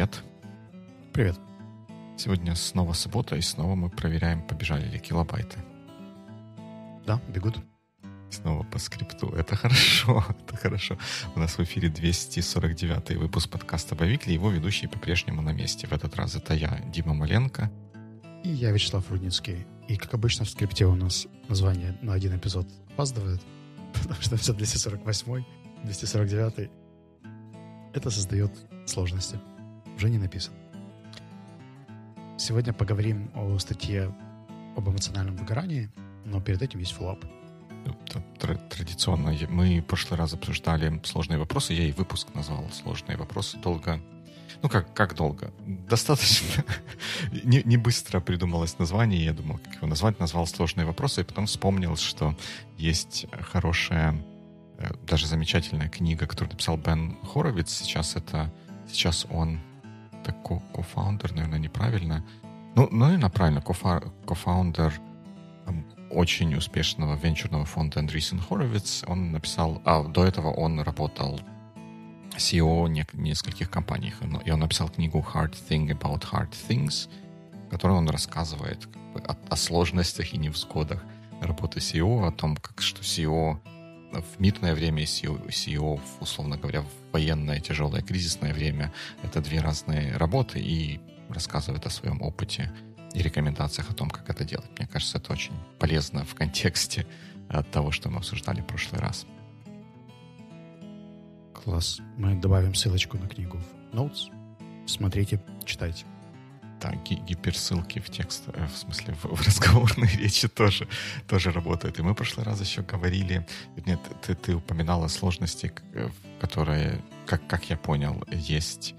Привет. Привет. Сегодня снова суббота, и снова мы проверяем, побежали ли килобайты. Да, бегут. Снова по скрипту. Это хорошо, это хорошо. У нас в эфире 249-й выпуск подкаста «Бавикли». Его ведущий по-прежнему на месте. В этот раз это я, Дима Маленко. И я, Вячеслав Рудницкий. И, как обычно, в скрипте у нас название на один эпизод опаздывает, потому что все 248-й, 249-й. Это создает сложности. Уже не написано. Сегодня поговорим о статье об эмоциональном выгорании, но перед этим есть фоллоуап. Традиционно. Мы в прошлый раз обсуждали сложные вопросы. Я и выпуск назвал «Сложные вопросы». Долго. Ну, как долго? Достаточно. Не быстро придумалось название. Я думал, как его назвать. Назвал «Сложные вопросы». И потом вспомнил, что есть хорошая, даже замечательная книга, которую написал Бен Хоровиц. Сейчас он такой кофаундер, наверное, неправильно. Ну, наверное, правильно. Кофаундер очень успешного венчурного фонда Andreessen Horowitz. Он написал... А до этого он работал CEO нескольких компаний. И он написал книгу «Hard Thing About Hard Things», в которой он рассказывает о сложностях и невзгодах работы CEO, о том, что CEO в мирное время и CEO, условно говоря, в военное, тяжелое, кризисное время — это две разные работы, и рассказывает о своем опыте и рекомендациях о том, как это делать. Мне кажется, это очень полезно в контексте того, что мы обсуждали в прошлый раз. Класс. Мы добавим ссылочку на книгу в Notes. Смотрите, читайте. Да, гиперссылки в текст, в смысле, в разговорной речи тоже работают. И мы в прошлый раз еще говорили, нет, ты упоминала сложности, которые, как я понял, есть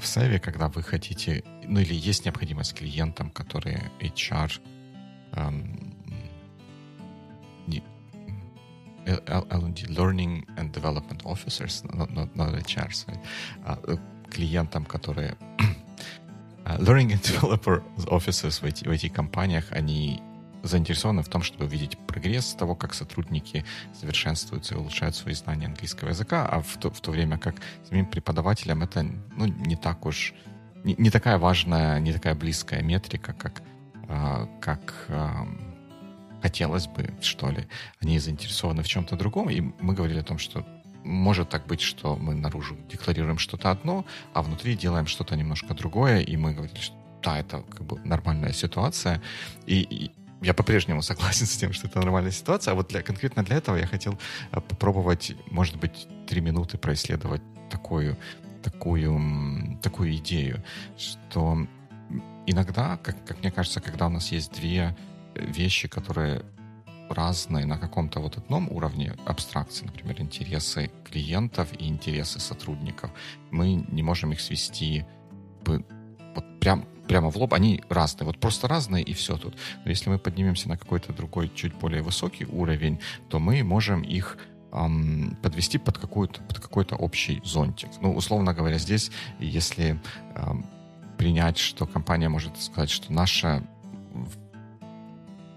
в Севе, когда вы хотите, ну или есть необходимость клиентам, которые HR, L&D, Learning and Development Officers, not HR, sorry, клиентам, которые Learning and Developer Officers в IT-компаниях, они заинтересованы в том, чтобы видеть прогресс того, как сотрудники совершенствуются и улучшают свои знания английского языка, а в то время как самим преподавателям это не так уж... Не такая важная, не такая близкая метрика, как хотелось бы, что ли. Они заинтересованы в чем-то другом, и мы говорили о том, что может так быть, что мы наружу декларируем что-то одно, а внутри делаем что-то немножко другое, и мы говорили, что да, это как бы нормальная ситуация, и я по-прежнему согласен с тем, что это нормальная ситуация, а вот конкретно для этого я хотел попробовать, может быть, 3 минуты происследовать такую идею, что иногда, как мне кажется, когда у нас есть две вещи, которые разные на каком-то вот одном уровне абстракции, например, интересы клиентов и интересы сотрудников, мы не можем их свести вот прямо в лоб, они разные, вот просто разные, и все тут. Но если мы поднимемся на какой-то другой, чуть более высокий уровень, то мы можем их подвести под какой-то общий зонтик. Ну, условно говоря, здесь, если принять, что компания может сказать, что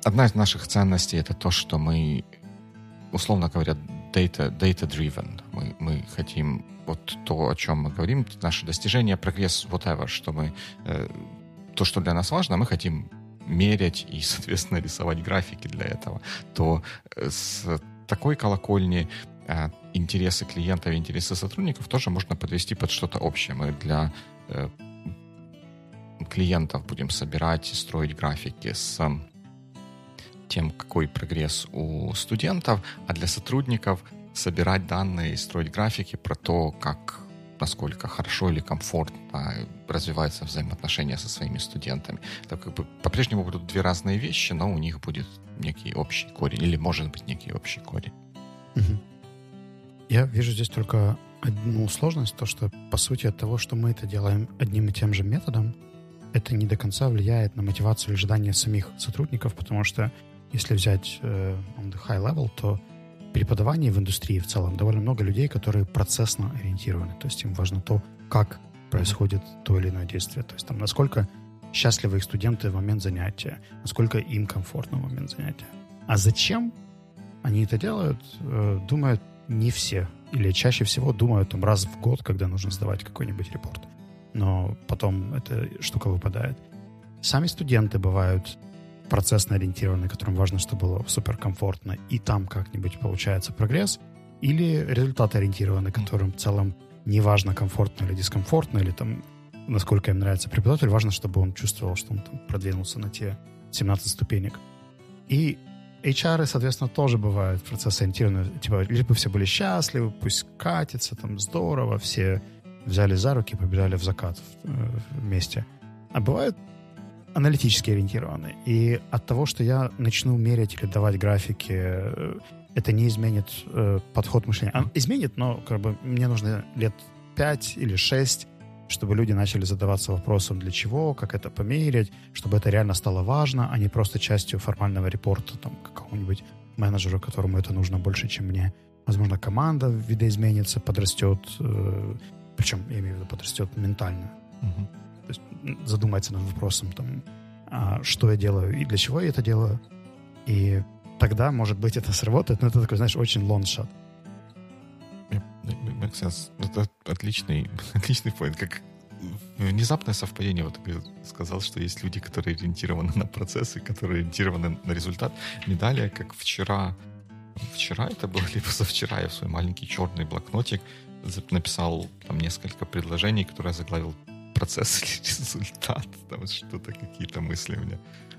одна из наших ценностей — это то, что мы, условно говоря, data-driven. Мы хотим вот то, о чем мы говорим, наши достижения, прогресс, whatever, что мы... то, что для нас важно, мы хотим мерять и, соответственно, рисовать графики для этого. То с такой колокольни интересы клиентов и интересы сотрудников тоже можно подвести под что-то общее. Мы для клиентов будем собирать и строить графики с тем, какой прогресс у студентов, а для сотрудников собирать данные и строить графики про то, насколько хорошо или комфортно развиваются взаимоотношения со своими студентами. Это как бы по-прежнему будут две разные вещи, но у них будет некий общий корень, или может быть некий общий корень. Угу. Я вижу здесь только одну сложность, то что по сути от того, что мы это делаем одним и тем же методом, это не до конца влияет на мотивацию и ожидания самих сотрудников, потому что если взять on the high level, то преподавание в индустрии в целом довольно много людей, которые процессно ориентированы. То есть им важно то, как происходит то или иное действие. То есть там, насколько счастливы их студенты в момент занятия, насколько им комфортно в момент занятия. А зачем они это делают, думают не все. Или чаще всего думают там раз в год, когда нужно сдавать какой-нибудь репорт. но потом эта штука выпадает. Сами студенты бывают процессно ориентированы, которым важно, чтобы было суперкомфортно, и там как-нибудь получается прогресс, или результаты ориентированы, которым в целом не важно, комфортно или дискомфортно, или там, насколько им нравится преподаватель, важно, чтобы он чувствовал, что он там продвинулся на те 17 ступенек. И HR, соответственно, тоже бывают процессы ориентированные, типа, либо все были счастливы, пусть катится, там, здорово, все взяли за руки и побежали в закат вместе. А бывают аналитически ориентированы. И от того, что я начну мерить или давать графики, это не изменит подход мышления. А изменит, но как бы мне нужно лет 5 или 6, чтобы люди начали задаваться вопросом, для чего, как это померить, чтобы это реально стало важно, а не просто частью формального репорта там, какого-нибудь менеджера, которому это нужно больше, чем мне. Возможно, команда видоизменится, подрастет, причем, я имею в виду, подрастет ментально. Угу. То есть задуматься над вопросом, там, что я делаю и для чего я это делаю. И тогда, может быть, это сработает, но это такой, знаешь, очень лонгшот. Это отличный поинт. Как внезапное совпадение. Вот ты сказал, что есть люди, которые ориентированы на процессы, которые ориентированы на результат. Не далее, как вчера это было, либо завчера я в свой маленький черный блокнотик написал там несколько предложений, которые я заглавил процесс или результат. Там что-то, какие-то мысли у меня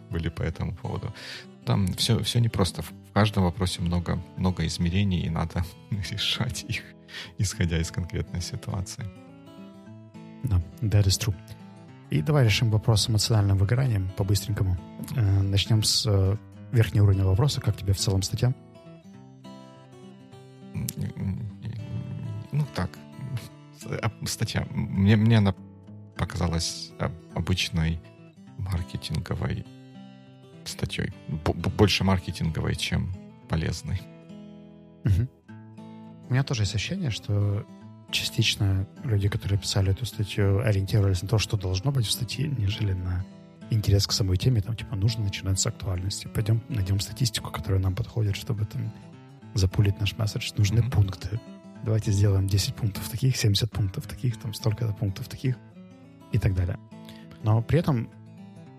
были по этому поводу. Там все непросто. В каждом вопросе много измерений, и надо решать их, исходя из конкретной ситуации. Да, that is true. И давай решим вопрос эмоциональным выгоранием по-быстренькому. Начнем с верхнего уровня вопроса. Как тебе в целом статья? Ну так, статья. Мне она показалась обычной маркетинговой статьей. Больше маркетинговой, чем полезной. Угу. У меня тоже есть ощущение, что частично люди, которые писали эту статью, ориентировались на то, что должно быть в статье, нежели на интерес к самой теме. Там типа нужно начинать с актуальности. Пойдем найдем статистику, которая нам подходит, чтобы там запулить наш месседж. Нужны пункты. Давайте сделаем 10 пунктов таких, 70 пунктов таких, там столько-то пунктов таких. И так далее. Но при этом,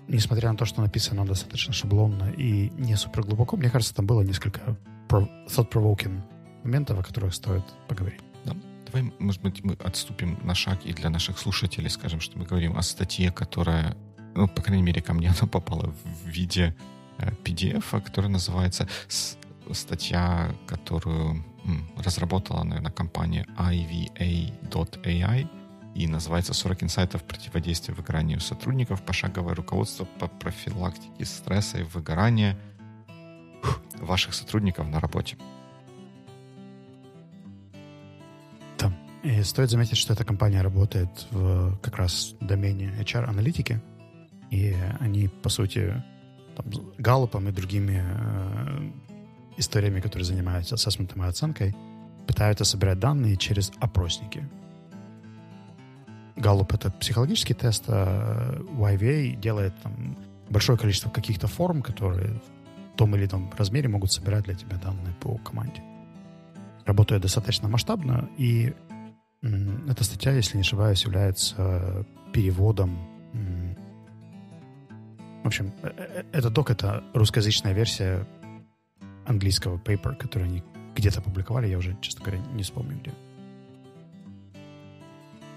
несмотря на то, что написано достаточно шаблонно и не супер глубоко, мне кажется, там было несколько thought-provoking моментов, о которых стоит поговорить. Да. Давай, может быть, мы отступим на шаг и для наших слушателей скажем, что мы говорим о статье, которая, ну, по крайней мере, ко мне она попала в виде PDF, которая называется статья, которую разработала, наверное, компания IVA.AI. И называется «40 инсайтов противодействия выгоранию сотрудников. Пошаговое руководство по профилактике стресса и выгорания ваших сотрудников на работе». Да. И стоит заметить, что эта компания работает в как раз домене HR-аналитики. И они, по сути, там, Галлупом и другими историями, которые занимаются ассессментом и оценкой, пытаются собирать данные через опросники. Галлуп — это психологический тест, а IVA делает там большое количество каких-то форм, которые в том или ином размере могут собирать для тебя данные по команде. Работает достаточно масштабно, и эта статья, если не ошибаюсь, является переводом. В общем, этот док — это русскоязычная версия английского paper, который они где-то публиковали, я уже, честно говоря, не вспомню где.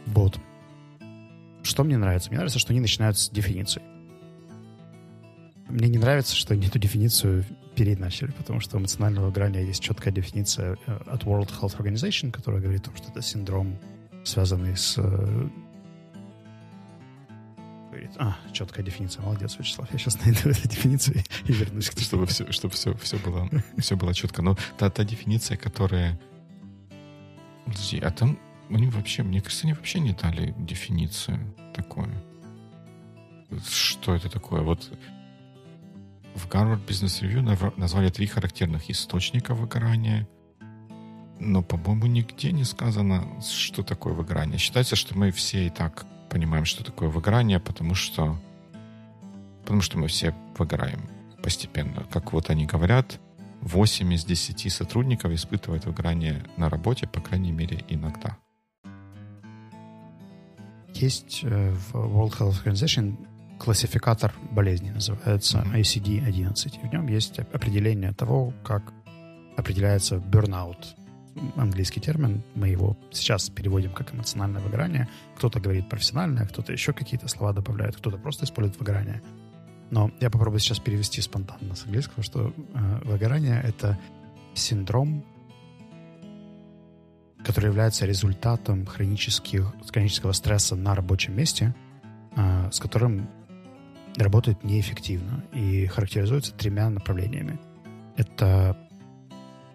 Вот. Что мне нравится? Мне нравится, что они начинают с дефиниции. Мне не нравится, что они эту дефиницию переначали, потому что у эмоционального выгорания есть четкая дефиниция от World Health Organization, которая говорит о том, что это синдром, связанный с... четкая дефиниция. Молодец, Вячеслав. Я сейчас найду эту дефиницию и вернусь к тому. Чтобы все было четко. Но та дефиниция, которая... Подожди, а там... Мне кажется, они вообще не дали дефиницию такой. Что это такое? Вот в Harvard Business Review назвали 3 характерных источника выгорания, но, по-моему, нигде не сказано, что такое выгорание. Считается, что мы все и так понимаем, что такое выгорание, потому что мы все выгораем постепенно. Как вот они говорят, 8 из 10 сотрудников испытывают выгорание на работе, по крайней мере, иногда. есть в World Health Organization классификатор болезней, называется ICD-11. В нем есть определение того, как определяется burnout. Английский термин, мы его сейчас переводим как эмоциональное выгорание. Кто-то говорит профессиональное, кто-то еще какие-то слова добавляет, кто-то просто использует выгорание. Но я попробую сейчас перевести спонтанно с английского, что выгорание — это синдром, который является результатом хронического стресса на рабочем месте, с которым работают неэффективно и характеризуются тремя направлениями. Это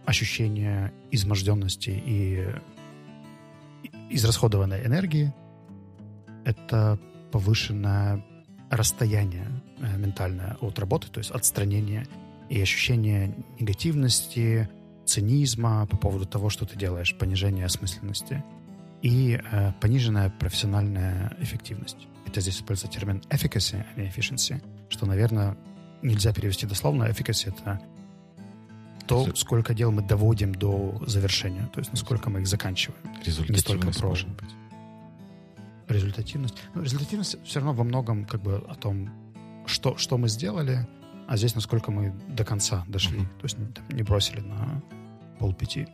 ощущение изможденности и израсходованной энергии, это повышенное расстояние ментальное от работы, то есть отстранение и ощущение негативности, цинизма по поводу того, что ты делаешь, понижение осмысленности и пониженная профессиональная эффективность. Это здесь используется термин efficacy, а не efficiency, что, наверное, нельзя перевести дословно. Efficacy — это то, сколько дел мы доводим до завершения, то есть насколько мы их заканчиваем. Результативность может быть. Результативность. Но результативность все равно во многом как бы о том, что мы сделали, а здесь насколько мы до конца дошли, то есть не бросили на полпути.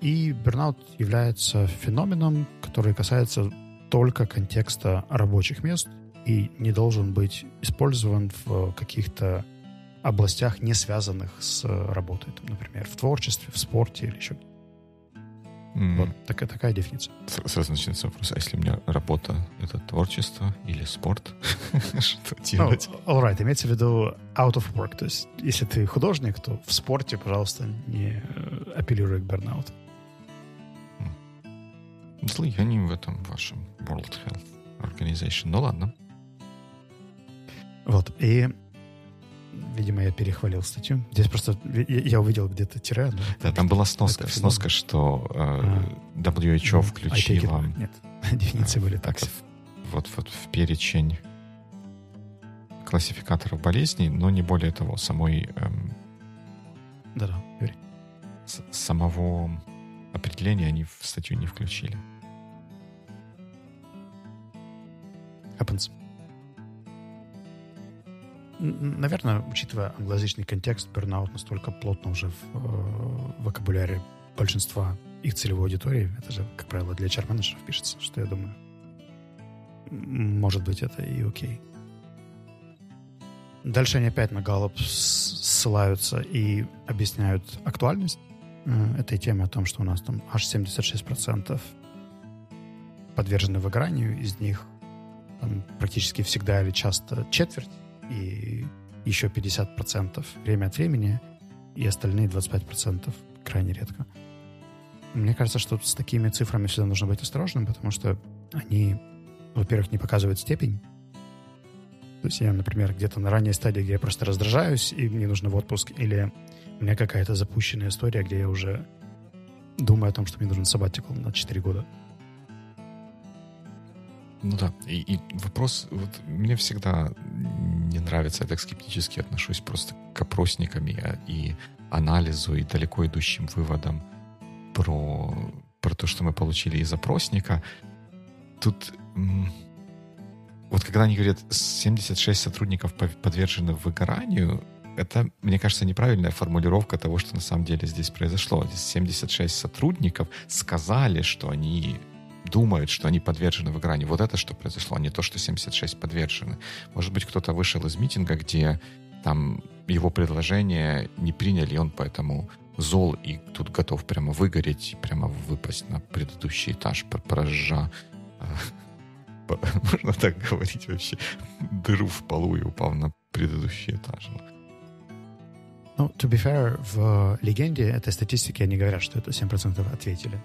И бернаут является феноменом, который касается только контекста рабочих мест и не должен быть использован в каких-то областях, не связанных с работой, там, например, в творчестве, в спорте или еще. Вот такая дефиниция. Сразу начинается вопрос, а если у меня работа — это творчество или спорт? Что делать? All right, имеется в виду out of work. То есть, если ты художник, то в спорте, пожалуйста, не апеллируй к бернауту. Злые они в этом вашем World Health Organization. Ну ладно. Вот, и видимо, я перехвалил статью. Здесь просто я увидел где-то тире. Да, там была сноска. Сноска, что WHO включила... Нет, дефиниции были так. Вот в перечень классификаторов болезней, но не более того, самого определения они в статью не включили. Happens. Наверное, учитывая англоязычный контекст, burnout настолько плотно уже в вокабуляре большинства их целевой аудитории. Это же, как правило, для HR-менеджеров пишется, что я думаю, может быть, это и окей. Дальше они опять на Галлуп ссылаются и объясняют актуальность этой темы о том, что у нас там аж 76% подвержены выгоранию, из них там, практически всегда или часто четверть, и еще 50% время от времени, и остальные 25% крайне редко. Мне кажется, что с такими цифрами всегда нужно быть осторожным, потому что они, во-первых, не показывают степень. То есть я, например, где-то на ранней стадии, где я просто раздражаюсь, и мне нужно в отпуск, или у меня какая-то запущенная история, где я уже думаю о том, что мне нужен sabbatical на 4 года. Ну да, и вопрос, вот мне всегда не нравится, я так скептически отношусь просто к опросникам и анализу, и далеко идущим выводам про то, что мы получили из опросника. Тут вот когда они говорят, 76 сотрудников подвержены выгоранию, это, мне кажется, неправильная формулировка того, что на самом деле здесь произошло. Здесь 76 сотрудников сказали, что они думают, что они подвержены выгоранию. Вот это что произошло, а не то, что 76 подвержены. Может быть, кто-то вышел из митинга, где там его предложение не приняли, и он поэтому зол, и тут готов прямо выгореть, прямо выпасть на предыдущий этаж, прожжа. Можно так говорить вообще? Дыру в полу и упал на предыдущий этаж. Ну, to be fair, в легенде этой статистики они говорят, что это 7% ответили.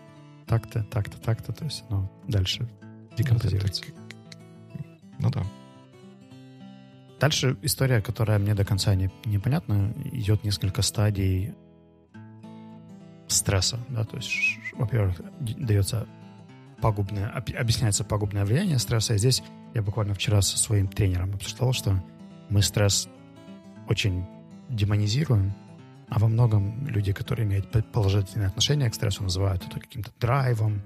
Так-то, так-то, так-то, то есть оно дальше декомпозируется. Ну да. Дальше история, которая мне до конца непонятна, идет несколько стадий стресса, да, то есть, во-первых, объясняется пагубное влияние стресса, и здесь я буквально вчера со своим тренером обсуждал, что мы стресс очень демонизируем, а во многом люди, которые имеют положительные отношения к стрессу, называют это каким-то драйвом,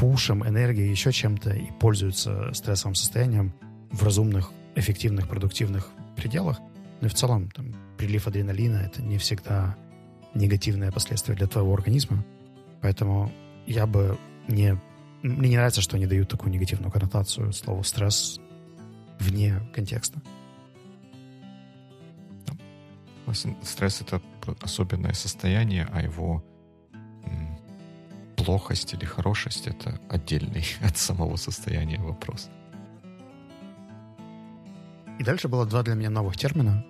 пушем, энергией, еще чем-то и пользуются стрессовым состоянием в разумных, эффективных, продуктивных пределах. Но и в целом там, прилив адреналина – это не всегда негативное последствие для твоего организма. Поэтому я бы мне не нравится, что они дают такую негативную коннотацию слову «стресс» вне контекста. Стресс — это особенное состояние, а его плохость или хорошесть — это отдельный от самого состояния вопрос. И дальше было два для меня новых термина.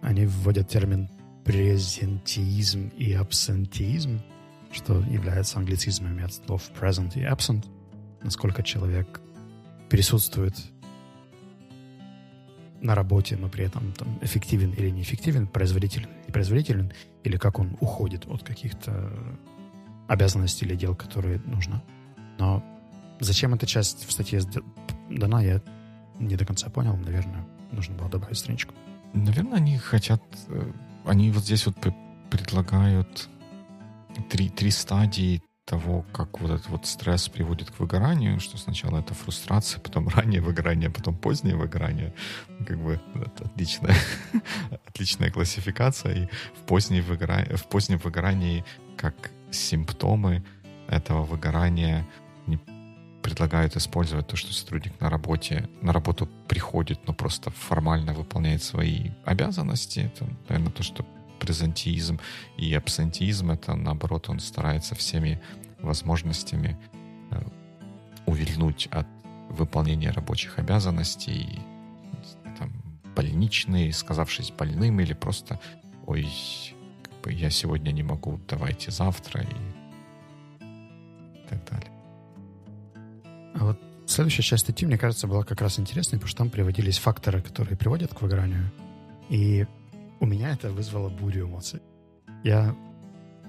Они вводят термин «презентиизм» и «абсентиизм», что является англицизмами от слов «present» и «absent», насколько человек присутствует на работе, но при этом там, эффективен или неэффективен, производителен или непроизводителен, или как он уходит от каких-то обязанностей или дел, которые нужно. Но зачем эта часть в статье дана, я не до конца понял. Наверное, нужно было добавить страничку. Наверное, они хотят... Они вот здесь вот предлагают три стадии того, как вот этот вот стресс приводит к выгоранию, что сначала это фрустрация, потом раннее выгорание, потом позднее выгорание. Как бы это отличная классификация. И в позднем выгорании, как симптомы этого выгорания, предлагают использовать то, что сотрудник на работу приходит, но просто формально выполняет свои обязанности. Это, наверное, то, что презентиизм и абсентиизм — это, наоборот, он старается всеми возможностями увильнуть от выполнения рабочих обязанностей, там, больничные, сказавшись больным, или просто «Ой, как бы я сегодня не могу, давайте завтра» и так далее. А вот следующая часть статьи, мне кажется, была как раз интересной, потому что там приводились факторы, которые приводят к выгоранию, и у меня это вызвало бурю эмоций. Я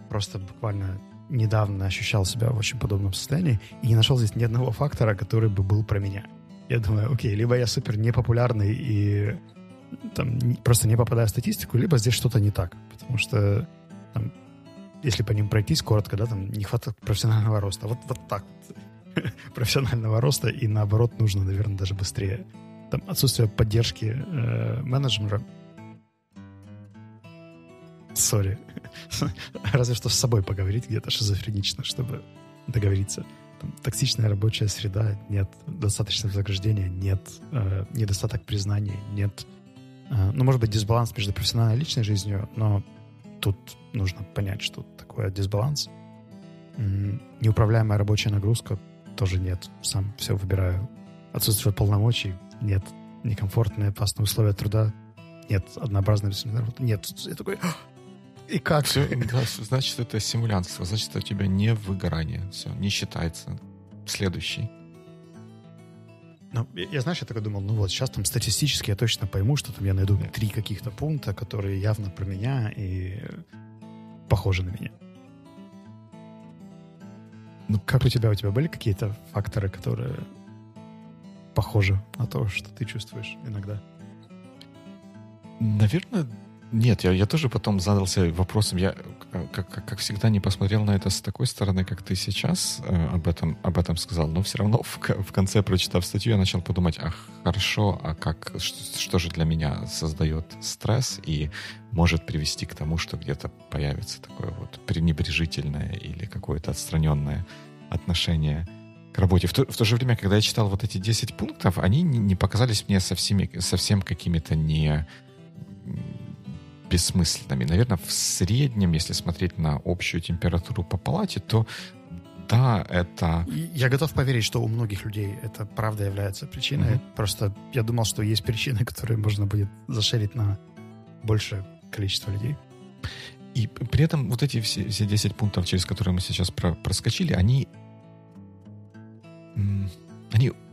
просто буквально недавно ощущал себя в очень подобном состоянии и не нашел здесь ни одного фактора, который бы был про меня. Я думаю, окей, либо я супер непопулярный и там, просто не попадаю в статистику, либо здесь что-то не так. Потому что там, если по ним пройтись коротко, да, там не хватает профессионального роста. Вот так профессионального роста и наоборот нужно, наверное, даже быстрее. Там отсутствие поддержки менеджмента. Сори. Разве что с собой поговорить где-то шизофренично, чтобы договориться. Там, токсичная рабочая среда, нет достаточного вознаграждения, нет недостаток признания, нет... ну, может быть, дисбаланс между профессиональной и личной жизнью, но тут нужно понять, что такое дисбаланс. Неуправляемая рабочая нагрузка тоже нет. Сам все выбираю. Отсутствие полномочий, нет. Некомфортные, опасные условия труда, нет. Однообразная работа, нет. Я такой... И как? Все, да, значит, это симулянтство. Значит, у тебя не выгорание. Все, не считается. Следующий. Ну, я, знаешь, я такой думал, ну вот, сейчас там статистически я точно пойму, что там я найду три каких-то пункта, которые явно про меня и похожи на меня. Ну, как у тебя были какие-то факторы, которые похожи на то, что ты чувствуешь иногда? Наверное... Нет, я тоже потом задался вопросом. Я, как всегда, не посмотрел на это с такой стороны, как ты сейчас об этом сказал. Но все равно в конце, прочитав статью, я начал подумать, ах, хорошо, а что же для меня создает стресс и может привести к тому, что где-то появится такое вот пренебрежительное или какое-то отстраненное отношение к работе. В то же время, когда я читал вот эти 10 пунктов, они не показались мне совсем какими-то не... бессмысленными. Наверное, в среднем, если смотреть на общую температуру по палате, то да, это... Я готов поверить, что у многих людей это правда является причиной. Mm-hmm. Просто я думал, что есть причины, которые можно будет зашерить на большее количество людей. И при этом вот эти все 10 пунктов, через которые мы сейчас проскочили, они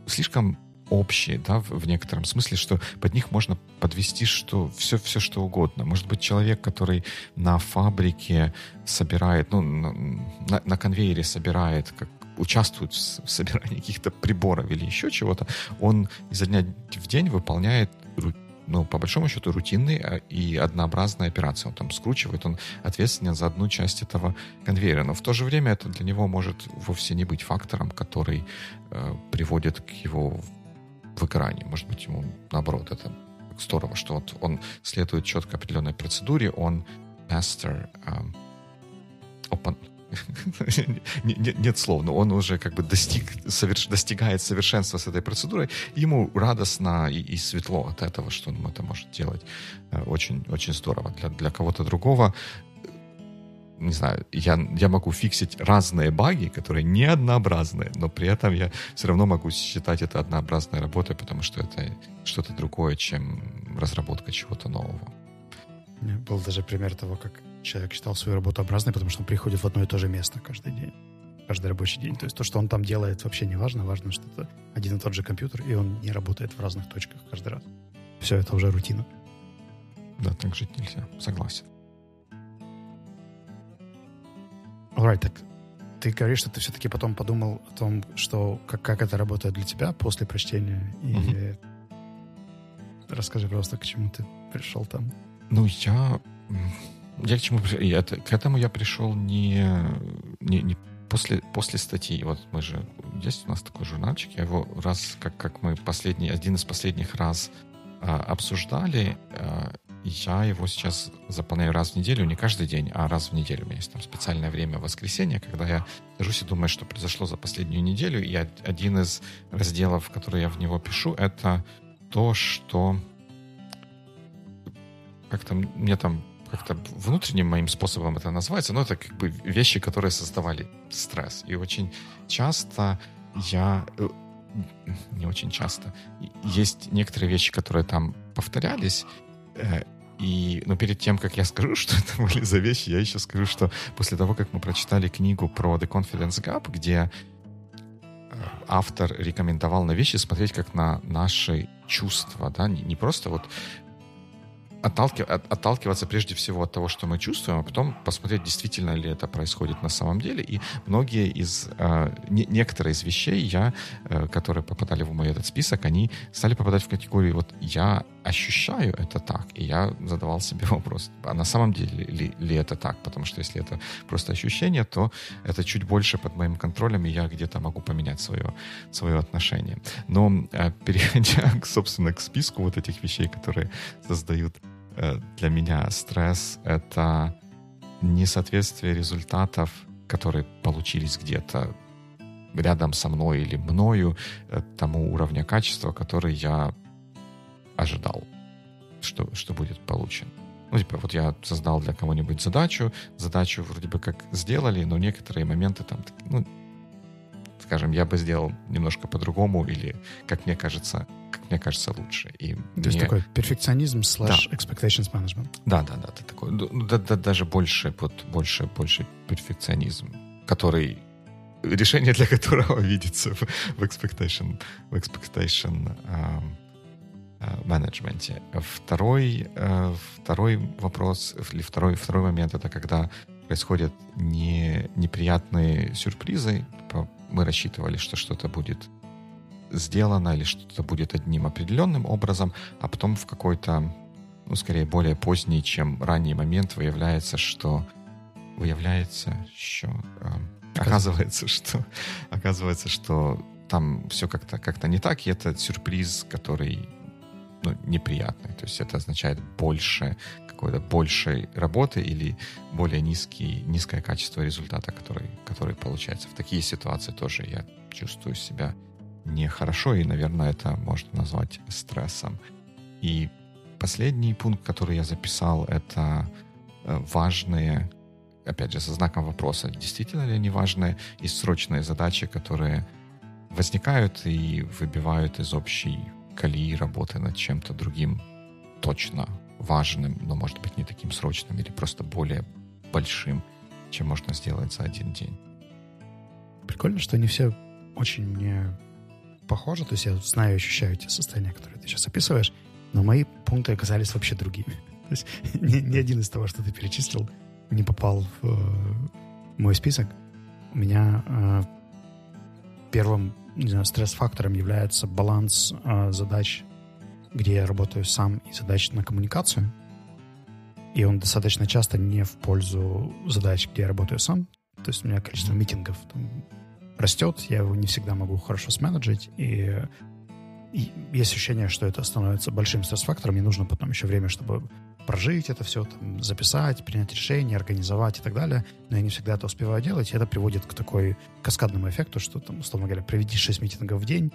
слишком... общие, да, в некотором смысле, что под них можно подвести что, все что угодно. Может быть, человек, который на фабрике собирает, ну, на конвейере собирает, участвует в собирании каких-то приборов или еще чего-то, он изо дня в день выполняет ну, по большому счету, рутинные и однообразные операции. Он там скручивает, он ответственен за одну часть этого конвейера. Но в то же время это для него может вовсе не быть фактором, который приводит к его выгоранию. Может быть, ему, наоборот, это здорово, что вот он следует четко определенной процедуре, он master open. Нет слов, но он уже как бы достигает совершенства с этой процедурой. Ему радостно и светло от этого, что он это может делать. Очень, очень здорово. Для кого-то другого, не знаю, я могу фиксить разные баги, которые не однообразные, но при этом я все равно могу считать это однообразной работой, потому что это что-то другое, чем разработка чего-то нового. У меня был даже пример того, как человек считал свою работу образной, потому что он приходит в одно и то же место каждый день, каждый рабочий день. То есть то, что он там делает, вообще не важно. Важно, что это один и тот же компьютер, и он не работает в разных точках каждый раз. Все, это уже рутина. Да, так жить нельзя. Согласен. Alright, так ты говоришь, что ты все-таки потом подумал о том, что как это работает для тебя после прочтения. И расскажи просто, к чему ты пришел там. Ну, я к чему пришел? К этому я пришел не после статьи. Вот мы же... Есть у нас такой журнальчик. Я его раз, как мы один из последних раз обсуждали, я его сейчас заполняю раз в неделю. Не каждый день, а раз в неделю. У меня есть там специальное время воскресенья, когда я сажусь и думаю, что произошло за последнюю неделю. И один из разделов, который я в него пишу, это то, что... Как-то мне там как-то внутренним моим способом это называется, но это как бы вещи, которые создавали стресс. И очень часто не очень часто. Есть некоторые вещи, которые там повторялись, но перед тем, как я скажу, что это были за вещи, я еще скажу, что после того, как мы прочитали книгу про The Confidence Gap, где автор рекомендовал на вещи смотреть как на наши чувства, да, не просто вот отталкиваться прежде всего от того, что мы чувствуем, а потом посмотреть, действительно ли это происходит на самом деле. И некоторые из вещей, которые попадали в мой этот список, они стали попадать в категорию вот «я ощущаю это так», и я задавал себе вопрос, а на самом деле ли это так? Потому что если это просто ощущение, то это чуть больше под моим контролем, и я где-то могу поменять свое отношение. Но переходя, собственно, к списку вот этих вещей, которые создают для меня стресс — это несоответствие результатов, которые получились где-то рядом со мной или мною, тому уровня качества, который я ожидал, что будет получен. Ну, типа, вот я создал для кого-нибудь задачу вроде бы как сделали, но некоторые моменты там, ну, скажем, я бы сделал немножко по-другому или, как мне кажется, лучше. То есть такой перфекционизм / expectations management. Да. Это такой, даже больше перфекционизм, который решение для которого видится в expectation management. Второй вопрос или второй момент — это когда происходят неприятные сюрпризы. Мы рассчитывали, что что-то будет сделано или что-то будет одним определенным образом, а потом в какой-то, ну, скорее, более поздний, чем ранний момент оказывается, что там все как-то не так, и это сюрприз, который, ну, неприятный. То есть это означает большей работы или более низкое качество результата, который получается. В такие ситуации тоже я чувствую себя нехорошо, и, наверное, это можно назвать стрессом. И последний пункт, который я записал, это важные, опять же, со знаком вопроса, действительно ли они важные, и срочные задачи, которые возникают и выбивают из общей колеи работы над чем-то другим точно важным, но, может быть, не таким срочным или просто более большим, чем можно сделать за один день. Прикольно, что они все очень похожи. То есть я знаю и ощущаю те состояния, которые ты сейчас описываешь, но мои пункты оказались вообще другими. То есть ни один из того, что ты перечислил, не попал в мой список. У меня первым, не знаю, стресс-фактором является баланс задач где я работаю сам и задач на коммуникацию, и он достаточно часто не в пользу задач, где я работаю сам. То есть у меня количество митингов там растет, я его не всегда могу хорошо сменеджить, и есть ощущение, что это становится большим стресс-фактором, и нужно потом еще время, чтобы прожить это все, там, записать, принять решение, организовать и так далее. Но я не всегда это успеваю делать, и это приводит к такой каскадному эффекту, что, там, условно говоря, проведи 6 митингов в день,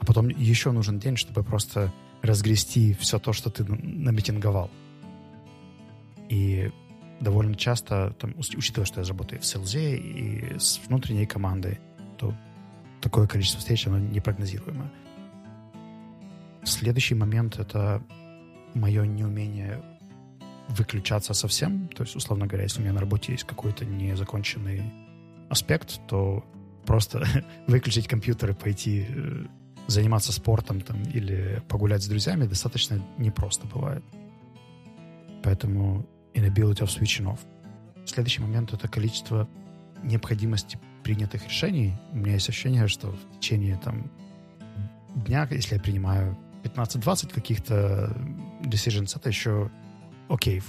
а потом еще нужен день, чтобы просто разгрести все то, что ты намитинговал. И довольно часто, там, учитывая, что я работаю в селзе и с внутренней командой, то такое количество встреч, оно непрогнозируемое. Следующий момент — это мое неумение выключаться совсем. То есть, условно говоря, если у меня на работе есть какой-то незаконченный аспект, то просто выключить компьютер и пойти заниматься спортом там, или погулять с друзьями достаточно непросто бывает. Поэтому inability of switching off. Следующий момент — это количество необходимости принятых решений. У меня есть ощущение, что в течение там, дня, если я принимаю 15-20 каких-то decisions, это еще окей.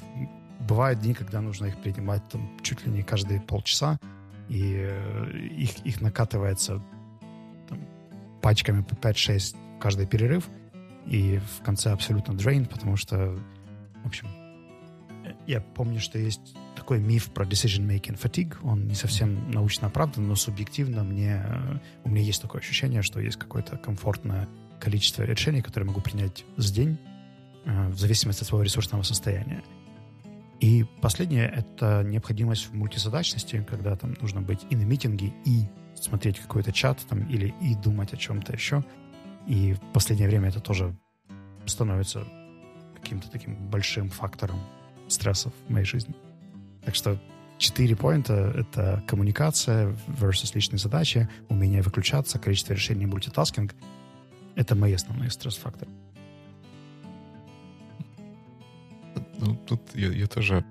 Бывают дни, когда нужно их принимать там, чуть ли не каждые полчаса, и их накатывается там, пачками по 5-6 каждый перерыв, и в конце абсолютно drained, потому что, в общем, я помню, что есть такой миф про decision-making fatigue. Он не совсем научно оправдан, но субъективно у меня есть такое ощущение, что есть какое-то комфортное количество решений, которые я могу принять за день в зависимости от своего ресурсного состояния. И последнее — это необходимость в мультизадачности, когда там нужно быть и на митинге, и смотреть какой-то чат, там, или и думать о чем-то еще. И в последнее время это тоже становится каким-то таким большим фактором стрессов в моей жизни. Так что 4 поинта — это коммуникация versus личные задачи, умение выключаться, количество решений, мультитаскинг. Это мои основные стресс-факторы. Ну, тут я тоже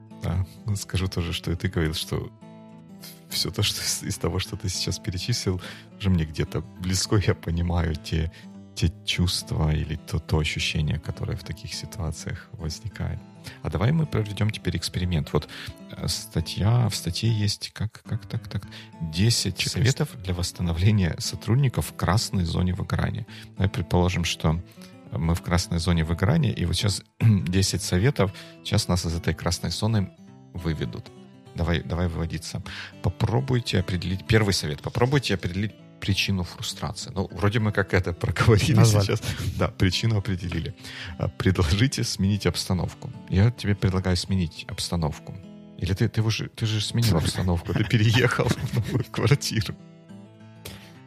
скажу тоже, что и ты говорил, что все то, что из того, что ты сейчас перечислил, уже мне где-то близко, я понимаю те чувства или то ощущение, которое в таких ситуациях возникает. А давай мы проведем теперь эксперимент. Вот в статье есть как 10 советов для восстановления сотрудников в красной зоне выгорания. Давай предположим, что мы в красной зоне выгорания, и вот сейчас 10 советов, сейчас нас из этой красной зоны выведут. Давай выводиться. Попробуйте определить причину фрустрации. Ну, вроде мы как это проговорили сейчас. Да, причину определили. Предложите сменить обстановку. Я тебе предлагаю сменить обстановку. Или ты же сменил обстановку, ты переехал в новую квартиру.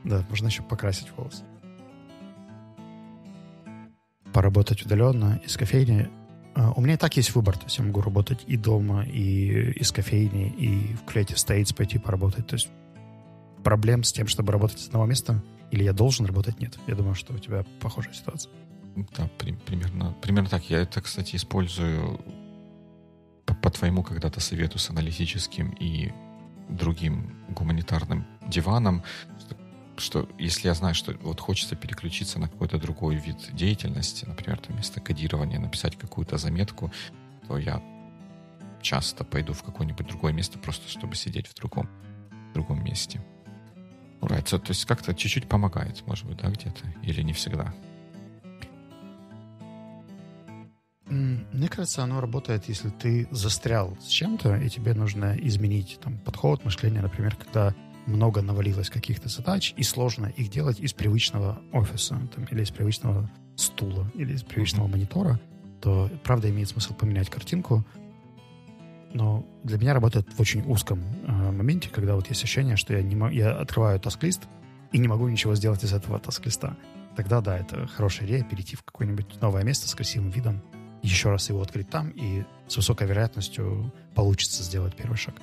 Да, можно еще покрасить волосы. Поработать удаленно из кофейни. У меня и так есть выбор. То есть я могу работать и дома, и из кофейни, и в Creative States пойти поработать. То есть проблем с тем, чтобы работать с одного места, или я должен работать, нет. Я думаю, что у тебя похожая ситуация. Да, примерно так. Я это, кстати, использую по твоему когда-то совету с аналитическим и другим гуманитарным диваном, что если я знаю, что вот хочется переключиться на какой-то другой вид деятельности, например, там, вместо кодирования написать какую-то заметку, то я часто пойду в какое-нибудь другое место, просто чтобы сидеть в другом месте. Right. То есть как-то чуть-чуть помогает, может быть, да, где-то? Или не всегда? Мне кажется, оно работает, если ты застрял с чем-то, и тебе нужно изменить там, подход, мышление. Например, когда много навалилось каких-то задач, и сложно их делать из привычного офиса, там, или из привычного стула, или из привычного монитора, то, правда, имеет смысл поменять картинку. Но для меня работает в очень узком моменте, когда вот есть ощущение, что я открываю таск-лист и не могу ничего сделать из этого таск-листа. Тогда, да, это хорошая идея перейти в какое-нибудь новое место с красивым видом, еще раз его открыть там, и с высокой вероятностью получится сделать первый шаг.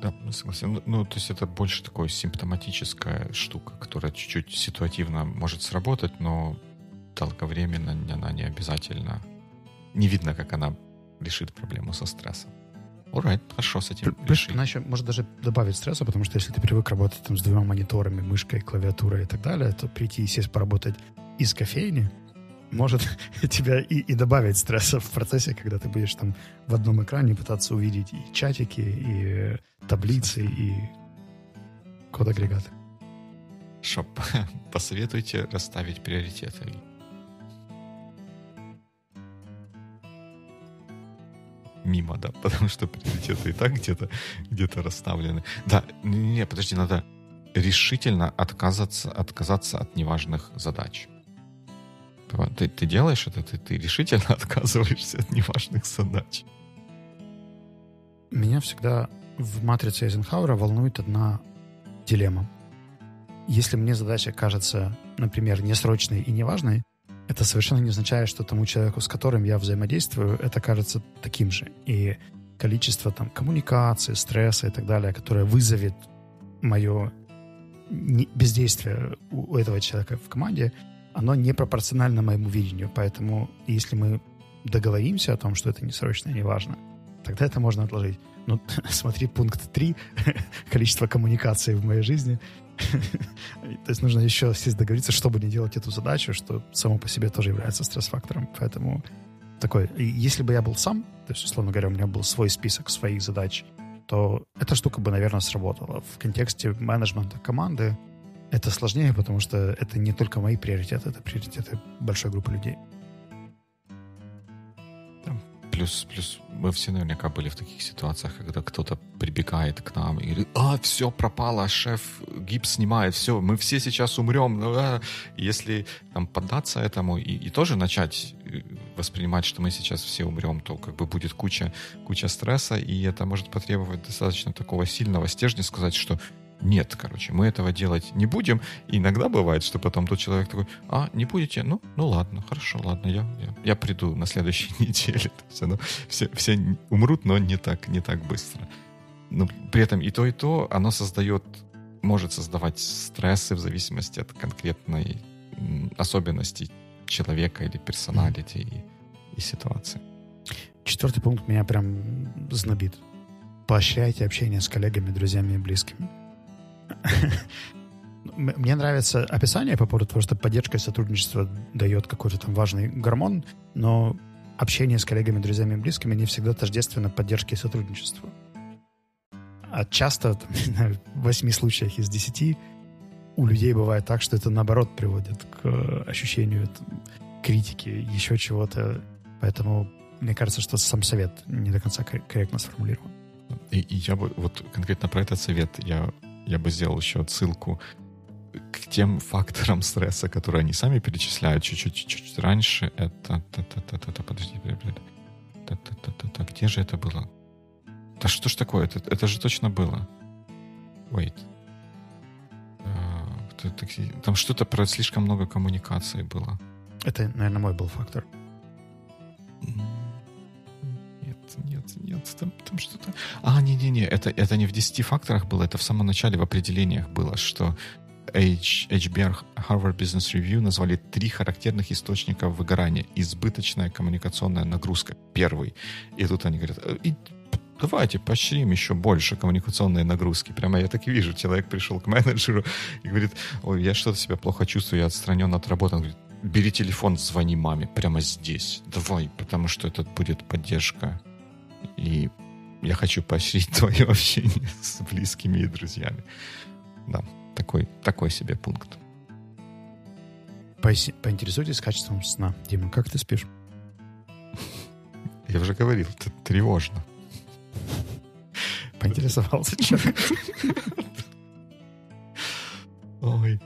Да, согласен. Ну, то есть это больше такая симптоматическая штука, которая чуть-чуть ситуативно может сработать, но долговременно она не обязательно... Не видно, как она решит проблему со стрессом. Alright, хорошо, с этим решили. Она еще может даже добавить стресса, потому что если ты привык работать там, с двумя мониторами, мышкой, клавиатурой и так далее, то прийти и сесть поработать из кофейни, может тебя и добавить стресса в процессе, когда ты будешь там в одном экране пытаться увидеть и чатики, и таблицы, и код-агрегаты. Шоп, посоветуйте расставить приоритеты. Мимо, да, потому что приоритеты и так где-то расставлены. Да, не, подожди, надо решительно отказаться от неважных задач. Ты делаешь это, ты решительно отказываешься от неважных задач. Меня всегда в матрице Эйзенхауэра волнует одна дилемма. Если мне задача кажется, например, несрочной и неважной, это совершенно не означает, что тому человеку, с которым я взаимодействую, это кажется таким же. И количество там коммуникации, стресса и так далее, которое вызовет мое бездействие у этого человека в команде, оно не пропорционально моему видению. Поэтому если мы договоримся о том, что это несрочно и неважно, тогда это можно отложить. Ну, смотри, пункт 3, количество коммуникаций в моей жизни. То есть нужно еще здесь договориться, чтобы не делать эту задачу, что само по себе тоже является стресс-фактором. Поэтому такой, если бы я был сам, то есть, условно говоря, у меня был свой список своих задач, то эта штука бы, наверное, сработала. В контексте менеджмента команды это сложнее, потому что это не только мои приоритеты, это приоритеты большой группы людей. Плюс мы все наверняка были в таких ситуациях, когда кто-то прибегает к нам и говорит: все пропало, шеф гипс снимает, все, мы все сейчас умрем. Если там поддаться этому и тоже начать воспринимать, что мы сейчас все умрем, то как бы будет куча стресса, и это может потребовать достаточно такого сильного стержня сказать, что нет, мы этого делать не будем. И иногда бывает, что потом тот человек такой: не будете? Ну ладно, хорошо, ладно, я приду на следующей неделе. Все умрут, но не так быстро. Но при этом и то, оно может создавать стрессы в зависимости от конкретной особенности человека или персоналити и ситуации. 4 пункт меня прям знобит. Поощряйте общение с коллегами, друзьями и близкими. Мне нравится описание по поводу того, что поддержка и сотрудничество дает какой-то там важный гормон, но общение с коллегами, друзьями и близкими не всегда тождественно поддержке и сотрудничеству. А часто, в 8 случаях из 10, у людей бывает так, что это наоборот приводит к ощущению критики, еще чего-то. Поэтому мне кажется, что сам совет не до конца корректно сформулирован. И я бы вот конкретно про этот совет я бы сделал еще отсылку к тем факторам стресса, которые они сами перечисляют чуть-чуть раньше. Подожди, где же это было? Да что ж такое? Это же точно было. Wait. Там что-то про слишком много коммуникации было. Это, наверное, мой был фактор. Нет, там что-то... Не, это не в 10 факторах было, это в самом начале в определениях было, что HBR Harvard Business Review назвали 3 характерных источника выгорания. Избыточная коммуникационная нагрузка. 1. И тут они говорят: давайте поощрим еще больше коммуникационной нагрузки. Прямо я так и вижу. Человек пришел к менеджеру и говорит: я что-то себя плохо чувствую, я отстранен от работы. Он говорит: бери телефон, звони маме прямо здесь. Давай, потому что это будет поддержка. И я хочу поощрить твое общение с близкими и друзьями. Да, такой себе пункт. Поинтересуйтесь качеством сна. Дима, как ты спишь? Я уже говорил, это тревожно. Поинтересовался человек. Ой.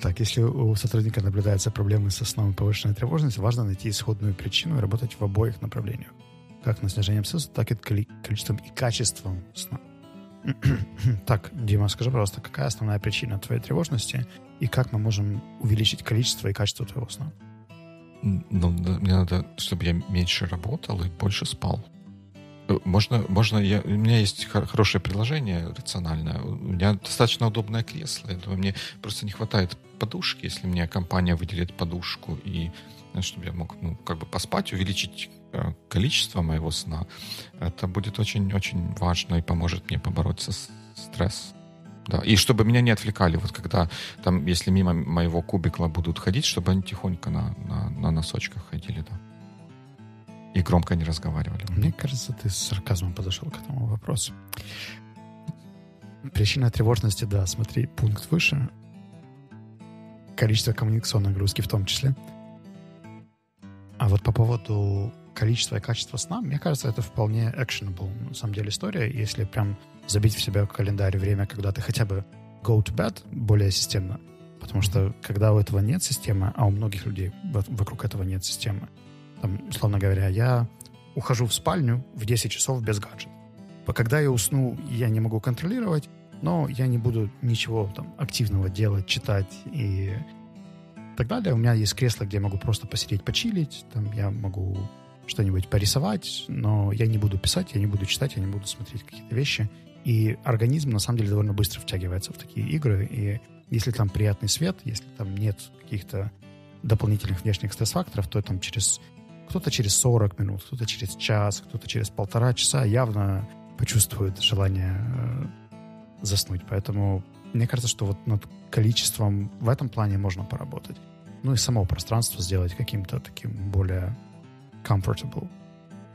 Так, если у сотрудника наблюдаются проблемы со сном и повышенная тревожность, важно найти исходную причину и работать в обоих направлениях. Как на снижение стресса, так и количеством и качеством сна. Так, Дима, скажи, пожалуйста, какая основная причина твоей тревожности и как мы можем увеличить количество и качество твоего сна? Мне надо, чтобы я меньше работал и больше спал. У меня есть хорошее приложение рациональное. У меня достаточно удобное кресло. Я думаю, мне просто не хватает подушки, если мне компания выделит подушку, и чтобы я мог поспать, увеличить количество моего сна, это будет очень-очень важно и поможет мне побороться с стрессом. Да. И чтобы меня не отвлекали, вот когда там, если мимо моего кубикла будут ходить, чтобы они тихонько на носочках ходили, да. И громко не разговаривали. Мне кажется, ты с сарказмом подошел к этому вопросу. Причина тревожности, да, смотри, пункт выше. Количество коммуникационной нагрузки в том числе. А вот по поводу количества и качества сна, мне кажется, это вполне actionable, на самом деле, история. Если прям забить в себя в календарь время, когда ты хотя бы go to bed более системно. Потому что когда у этого нет системы, а у многих людей вокруг этого нет системы, там, условно говоря, я ухожу в спальню в 10 часов без гаджета. Когда я усну, я не могу контролировать, но я не буду ничего там активного делать, читать и так далее. У меня есть кресло, где я могу просто посидеть, почилить, там я могу что-нибудь порисовать, но я не буду писать, я не буду читать, я не буду смотреть какие-то вещи. И организм, на самом деле, довольно быстро втягивается в такие игры. И если там приятный свет, если там нет каких-то дополнительных внешних стресс-факторов, то там кто-то через 40 минут, кто-то через час, кто-то через полтора часа явно почувствует желание заснуть. Поэтому мне кажется, что вот над количеством в этом плане можно поработать. Ну и само пространство сделать каким-то таким более comfortable.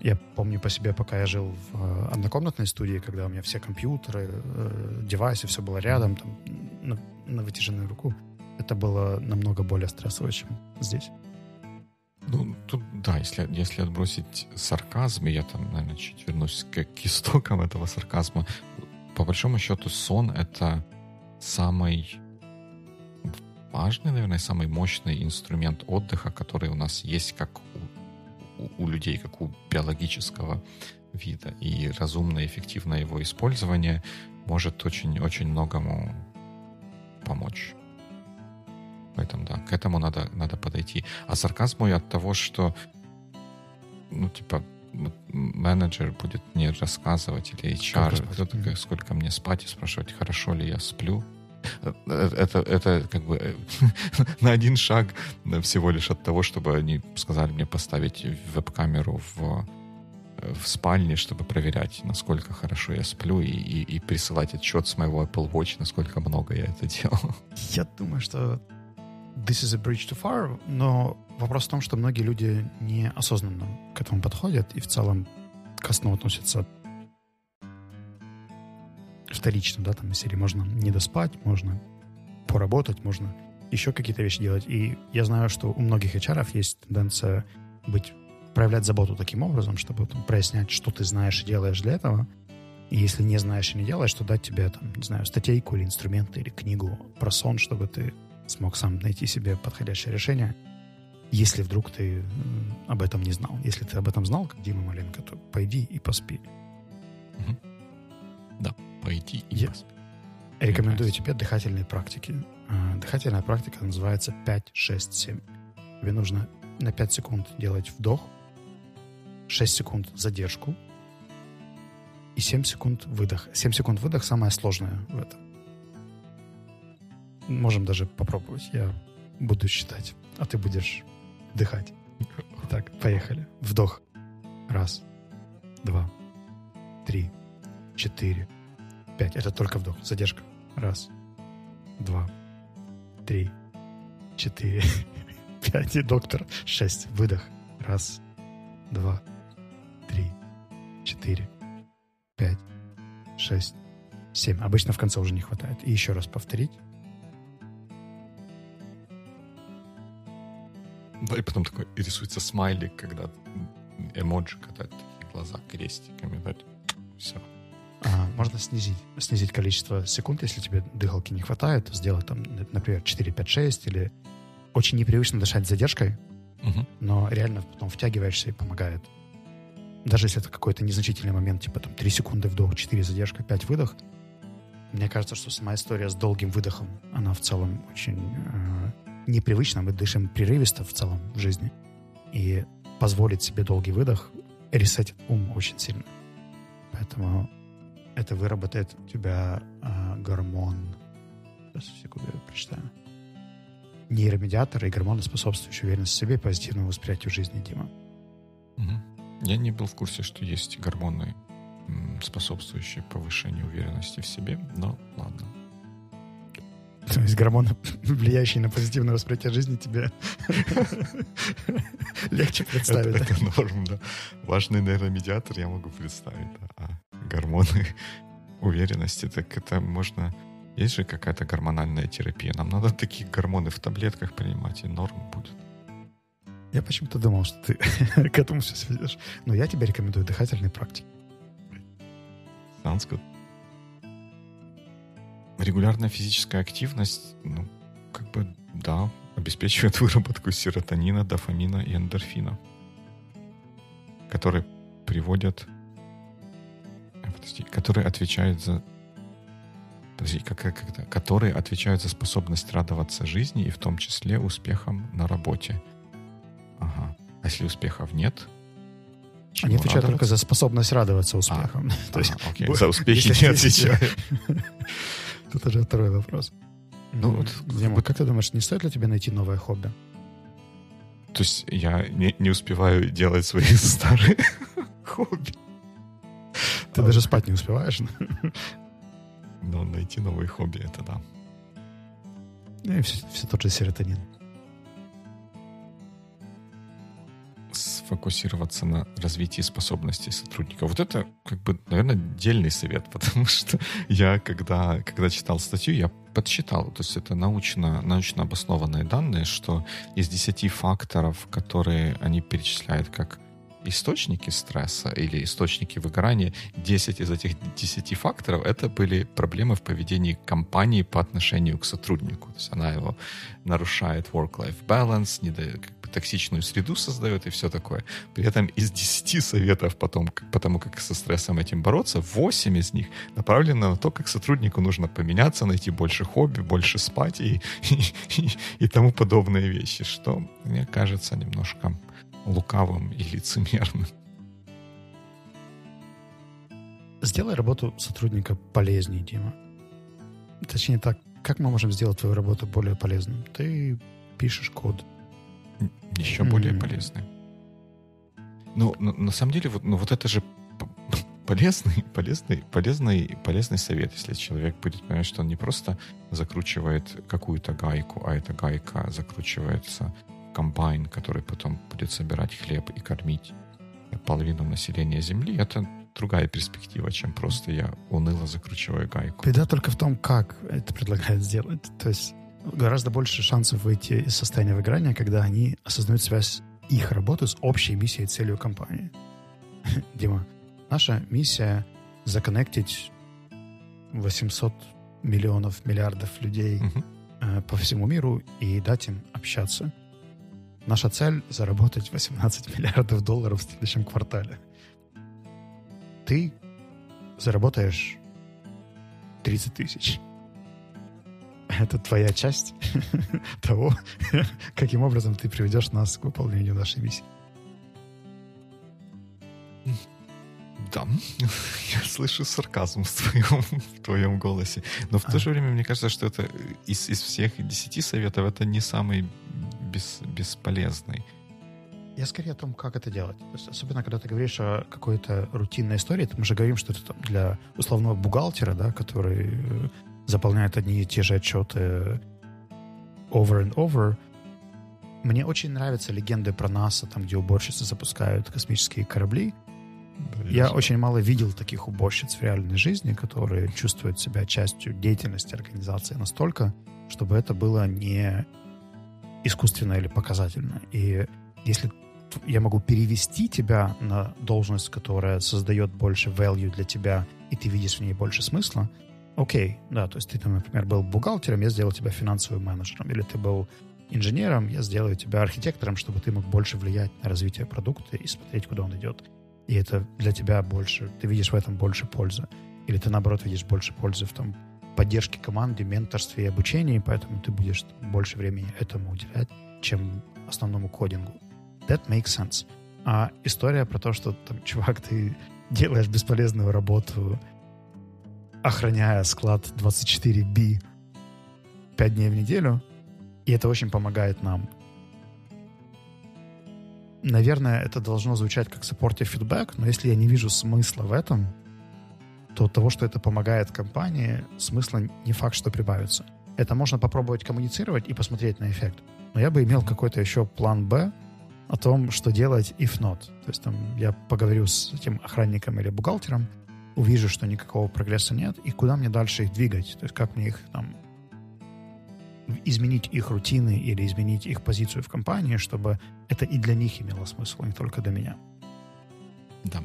Я помню по себе, пока я жил в однокомнатной студии, когда у меня все компьютеры, девайсы, все было рядом, там, на вытяженную руку. Это было намного более стрессово, чем здесь. Ну, тут, да, если отбросить сарказм, и я там, наверное, чуть вернусь к истокам этого сарказма, по большому счету сон — это самый важный, наверное, самый мощный инструмент отдыха, который у нас есть как у людей, как у биологического вида. И разумное, эффективное его использование может очень-очень многому помочь. Поэтому, да, к этому надо подойти. А сарказму и от того, что, ну, типа, менеджер будет мне рассказывать или HR, кто-то, сколько мне спать, и спрашивать, хорошо ли я сплю. Это как бы на один шаг всего лишь от того, чтобы они сказали мне поставить веб-камеру в спальне, чтобы проверять, насколько хорошо я сплю, и присылать отчет с моего Apple Watch, насколько много я это делал. Я думаю, что this is a bridge too far, но вопрос в том, что многие люди неосознанно к этому подходят и в целом ко сну относятся вторично, да, там из серии можно не доспать, можно поработать, можно еще какие-то вещи делать. И я знаю, что у многих HR-ов есть тенденция проявлять заботу таким образом, чтобы там прояснять, что ты знаешь и делаешь для этого. И если не знаешь и не делаешь, то дать тебе, там, не знаю, статейку или инструменты, или книгу про сон, чтобы ты смог сам найти себе подходящее решение, если вдруг ты об этом не знал. Если ты об этом знал, как Дима Маленко, то пойди и поспи. Угу. Да, пойди и поспи. Рекомендую тебе дыхательные практики. Дыхательная практика называется 5-6-7. Тебе нужно на 5 секунд делать вдох, 6 секунд задержку и 7 секунд выдох. 7 секунд выдох самое сложное в этом. Можем даже попробовать. Я буду считать, а ты будешь дыхать. Итак, поехали. Вдох. 1, 2, 3, 4, 5. Это только вдох. Задержка. 1, 2, 3, 4, 5. И доктор. 6. Выдох. 1, 2, 3, 4, 5, 6, 7. Обычно в конце уже не хватает. И еще раз повторить. Да, и потом такой рисуется смайлик, когда эмоджи, когда такие глаза крестиками, да, все. Можно снизить количество секунд, если тебе дыхалки не хватает, сделать там, например, 4, 5, 6, или очень непривычно дышать с задержкой, но реально потом втягиваешься и помогает. Даже если это какой-то незначительный момент, типа там 3 секунды вдох, 4 задержка, 5 выдох, мне кажется, что сама история с долгим выдохом, она в целом очень... непривычно, мы дышим прерывисто в целом в жизни. И позволить себе долгий выдох ресетит ум очень сильно. Поэтому это выработает у тебя гормон. Сейчас, секунду, я прочитаю. Нейромедиаторы и гормоны, способствующие уверенности в себе и позитивному восприятию жизни, Дима. Угу. Я не был в курсе, что есть гормоны, способствующие повышению уверенности в себе, но ладно. есть гормоны, влияющие на позитивное восприятие жизни, тебе легче представить. Это норм, да. Важный, наверное, медиатор я могу представить. А гормоны уверенности, так это можно... Есть же какая-то гормональная терапия. Нам надо такие гормоны в таблетках принимать, и норм будет. Я почему-то думал, что ты к этому все сведешь. Но я тебе рекомендую дыхательные практики. Sounds good. Регулярная физическая активность, ну, как бы, да, обеспечивает выработку серотонина, дофамина и эндорфина, которые приводят... Подожди, которые отвечают за... которые отвечают за способность радоваться жизни и в том числе успехам на работе. Ага. А если успехов нет... Они отвечают только за способность радоваться успехам. То есть, окей. За успехи не отвечают. Это уже второй вопрос. Ну, вот, как ты думаешь, не стоит ли тебе найти новое хобби? То есть я не успеваю делать свои старые хобби. Ты даже спать не успеваешь. Но найти новые хобби, это да. И все тот же серотонин. Сфокусироваться на развитии способностей сотрудников. Вот это, как бы, наверное, дельный совет, потому что я, когда читал статью, я подсчитал. То есть это научно обоснованные данные, что из 10 факторов, которые они перечисляют как источники стресса или источники выгорания, 10 из этих 10 факторов — это были проблемы в поведении компании по отношению к сотруднику. То есть она его нарушает, work-life balance, не дает, как бы, токсичную среду создает и все такое. При этом из 10 советов потом, потому как со стрессом этим бороться, 8 из них направлено на то, как сотруднику нужно поменяться, найти больше хобби, больше спать и тому подобные вещи, что, мне кажется, немножко... лукавым и лицемерным. Сделай работу сотрудника полезнее, Дима. Точнее так, как мы можем сделать твою работу более полезной? Ты пишешь код. Еще более полезный. Ну, на самом деле, вот это же полезный совет, если человек будет понимать, что он не просто закручивает какую-то гайку, а эта гайка закручивается... комбайн, который потом будет собирать хлеб и кормить половину населения Земли, это другая перспектива, чем просто я уныло закручиваю гайку. Беда только в том, как это предлагают сделать. То есть гораздо больше шансов выйти из состояния выгорания, когда они осознают связь их работы с общей миссией и целью компании. Дима, наша миссия — законнектить 800 миллионов, миллиардов людей по всему миру и дать им общаться. Наша цель — заработать $18 миллиардов в следующем квартале. Ты заработаешь 30 тысяч. Это твоя часть того, каким образом ты приведешь нас к выполнению нашей миссии. Да, я слышу сарказм в твоем голосе. Но в то же время мне кажется, что это из всех 10 советов это не самый бесполезный. Я скорее о том, как это делать. То есть, особенно, когда ты говоришь о какой-то рутинной истории, мы же говорим, что это там для условного бухгалтера, да, который заполняет одни и те же отчеты over and over. Мне очень нравятся легенды про НАСА, там, где уборщицы запускают космические корабли. Да, я очень мало видел таких уборщиц в реальной жизни, которые чувствуют себя частью деятельности организации настолько, чтобы это было не... искусственно или показательно. И если я могу перевести тебя на должность, которая создает больше value для тебя, и ты видишь в ней больше смысла, окей, да, то есть ты, например, был бухгалтером, я сделал тебя финансовым менеджером, или ты был инженером, я сделаю тебя архитектором, чтобы ты мог больше влиять на развитие продукта и смотреть, куда он идет. И это для тебя больше, ты видишь в этом больше пользы. Или ты, наоборот, видишь больше пользы в том, поддержки команды, менторстве и обучении, поэтому ты будешь больше времени этому уделять, чем основному кодингу. That makes sense. А история про то, что, там, чувак, ты делаешь бесполезную работу, охраняя склад 24B 5 дней в неделю, и это очень помогает нам. Наверное, это должно звучать как supportive feedback, но если я не вижу смысла в этом, то от того, что это помогает компании, смысла не факт, что прибавится. Это можно попробовать коммуницировать и посмотреть на эффект. Но я бы имел какой-то еще план «Б» о том, что делать if not. То есть там я поговорю с этим охранником или бухгалтером, увижу, что никакого прогресса нет, и куда мне дальше их двигать. То есть как мне их там изменить их рутины или изменить их позицию в компании, чтобы это и для них имело смысл, не только для меня. Да.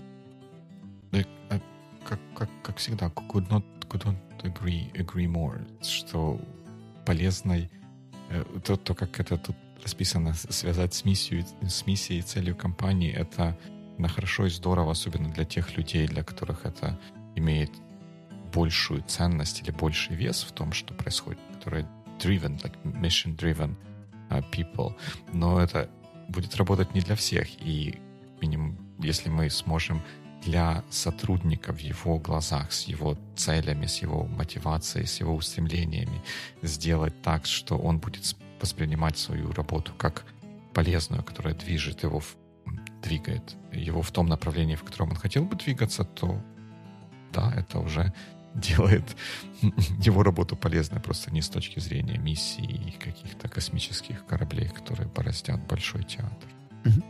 Как всегда, could not agree more, что полезной то, как это тут расписано, связать с миссией и целью компании, это хорошо и здорово, особенно для тех людей, для которых это имеет большую ценность или больший вес в том, что происходит, которые driven, like mission-driven people. Но это будет работать не для всех, и минимум, если мы сможем для сотрудника в его глазах, с его целями, с его мотивацией, с его устремлениями сделать так, что он будет воспринимать свою работу как полезную, которая двигает его в том направлении, в котором он хотел бы двигаться, то да, это уже делает его работу полезной, просто не с точки зрения миссии и каких-то космических кораблей, которые бороздят большой театр. Угу.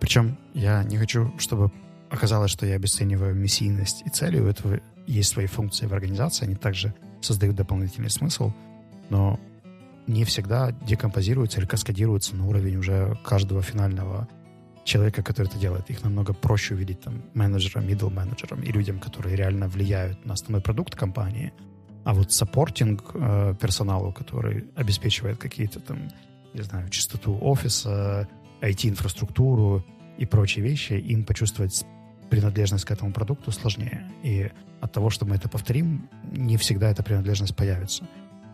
Причем я не хочу, чтобы оказалось, что я обесцениваю миссийность и цели. У этого есть свои функции в организации, они также создают дополнительный смысл, но не всегда декомпозируются или каскадируются на уровень уже каждого финального человека, который это делает. Их намного проще увидеть там менеджерам, middle-менеджерам и людям, которые реально влияют на основной продукт компании. А вот саппортинг персоналу, который обеспечивает какие-то там, не знаю, чистоту офиса, IT-инфраструктуру и прочие вещи, им почувствовать принадлежность к этому продукту сложнее. И от того, что мы это повторим, не всегда эта принадлежность появится.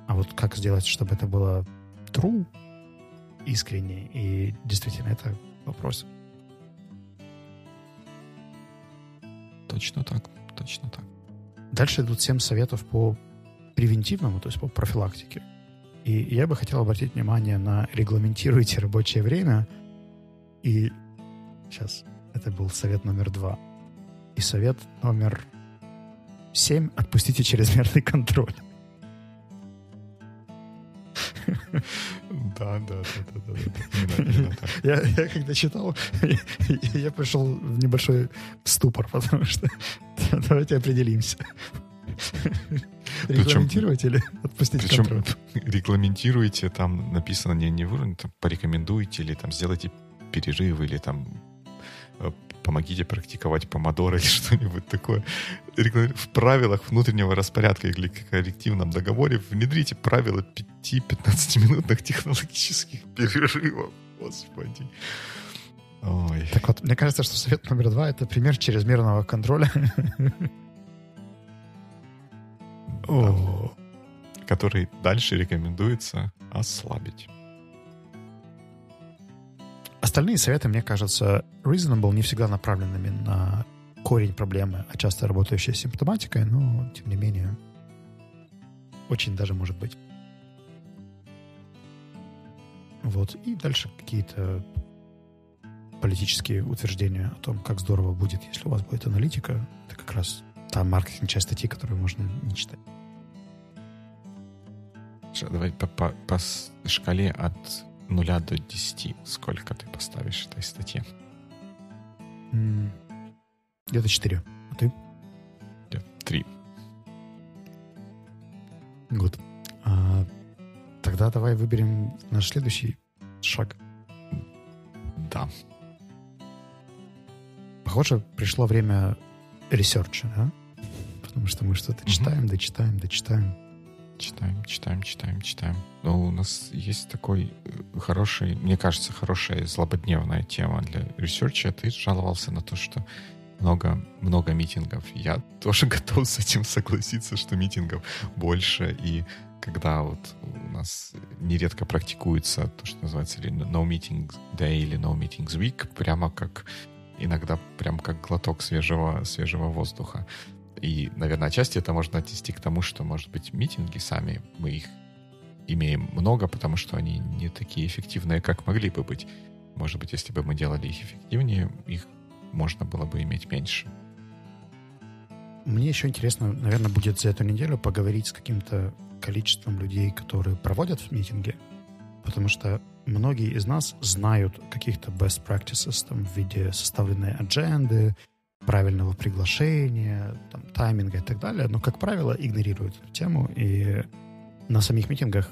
А вот как сделать, чтобы это было true, искренне, и действительно это вопрос. Точно так, точно так. Дальше идут 7 советов по превентивному, то есть по профилактике. И я бы хотел обратить внимание на регламентируйте рабочее время. И сейчас это был совет номер 2. И совет номер 7. Отпустите чрезмерный контроль. Да. Я когда читал, я пришел в небольшой ступор, потому что давайте определимся. Регламентируйте или отпустите контроль? Регламентируйте, там написано не выровнено, там порекомендуйте или там сделайте перерывы, или там помогите практиковать помодоро или что-нибудь такое. В правилах внутреннего распорядка или коллективном договоре внедрите правила 5-15-минутных технологических перерывов. Господи. Ой. Так вот, мне кажется, что совет номер 2 — это пример чрезмерного контроля. Который дальше рекомендуется ослабить. Остальные советы, мне кажется, reasonable, не всегда направленными на корень проблемы, а часто работающие с симптоматикой, но, тем не менее, очень даже может быть. Вот. И дальше какие-то политические утверждения о том, как здорово будет, если у вас будет аналитика. Это как раз та маркетинговая статья, которую можно не читать. Давай по шкале от 0 до 10. Сколько ты поставишь этой статье? Где-то 4. А ты? 3. Good. Тогда давай выберем наш следующий шаг. Да. Похоже, пришло время ресерча, да? Потому что мы что-то читаем, дочитаем. Читаем. Но у нас есть такой хороший, мне кажется, хорошая злободневная тема для ресерча. Ты жаловался на то, что много митингов. Я тоже готов с этим согласиться, что митингов больше. И когда вот у нас нередко практикуется то, что называется no meeting day или no meetings week, прямо как глоток свежего воздуха. И, наверное, отчасти это можно отнести к тому, что, может быть, митинги сами, мы их имеем много, потому что они не такие эффективные, как могли бы быть. Может быть, если бы мы делали их эффективнее, их можно было бы иметь меньше. Мне еще интересно, наверное, будет за эту неделю поговорить с каким-то количеством людей, которые проводят митинги, потому что многие из нас знают каких-то best practices там, в виде составленной адженды, правильного приглашения, там, тайминга и так далее, но, как правило, игнорируют эту тему. И на самих митингах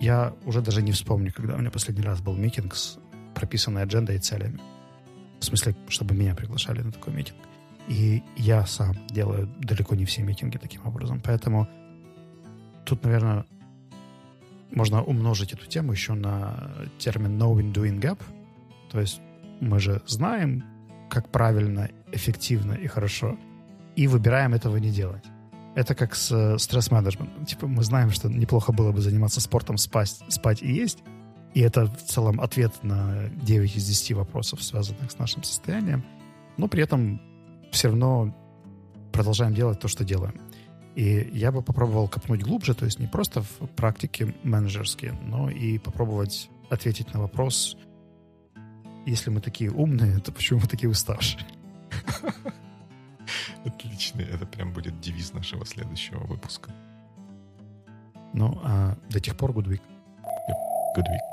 я уже даже не вспомню, когда у меня последний раз был митинг с прописанной аджендой и целями. В смысле, чтобы меня приглашали на такой митинг. И я сам делаю далеко не все митинги таким образом. Поэтому тут, наверное, можно умножить эту тему еще на термин knowing-doing gap. То есть мы же знаем, как правильно, эффективно и хорошо, и выбираем этого не делать. Это как с стресс-менеджментом. Типа мы знаем, что неплохо было бы заниматься спортом, спать и есть. И это в целом ответ на 9 из 10 вопросов, связанных с нашим состоянием. Но при этом все равно продолжаем делать то, что делаем. И я бы попробовал копнуть глубже, то есть не просто в практике менеджерские, но и попробовать ответить на вопрос: если мы такие умные, то почему мы такие уставшие? Отлично, это прям будет девиз нашего следующего выпуска. Ну, а до тех пор good week. Good week.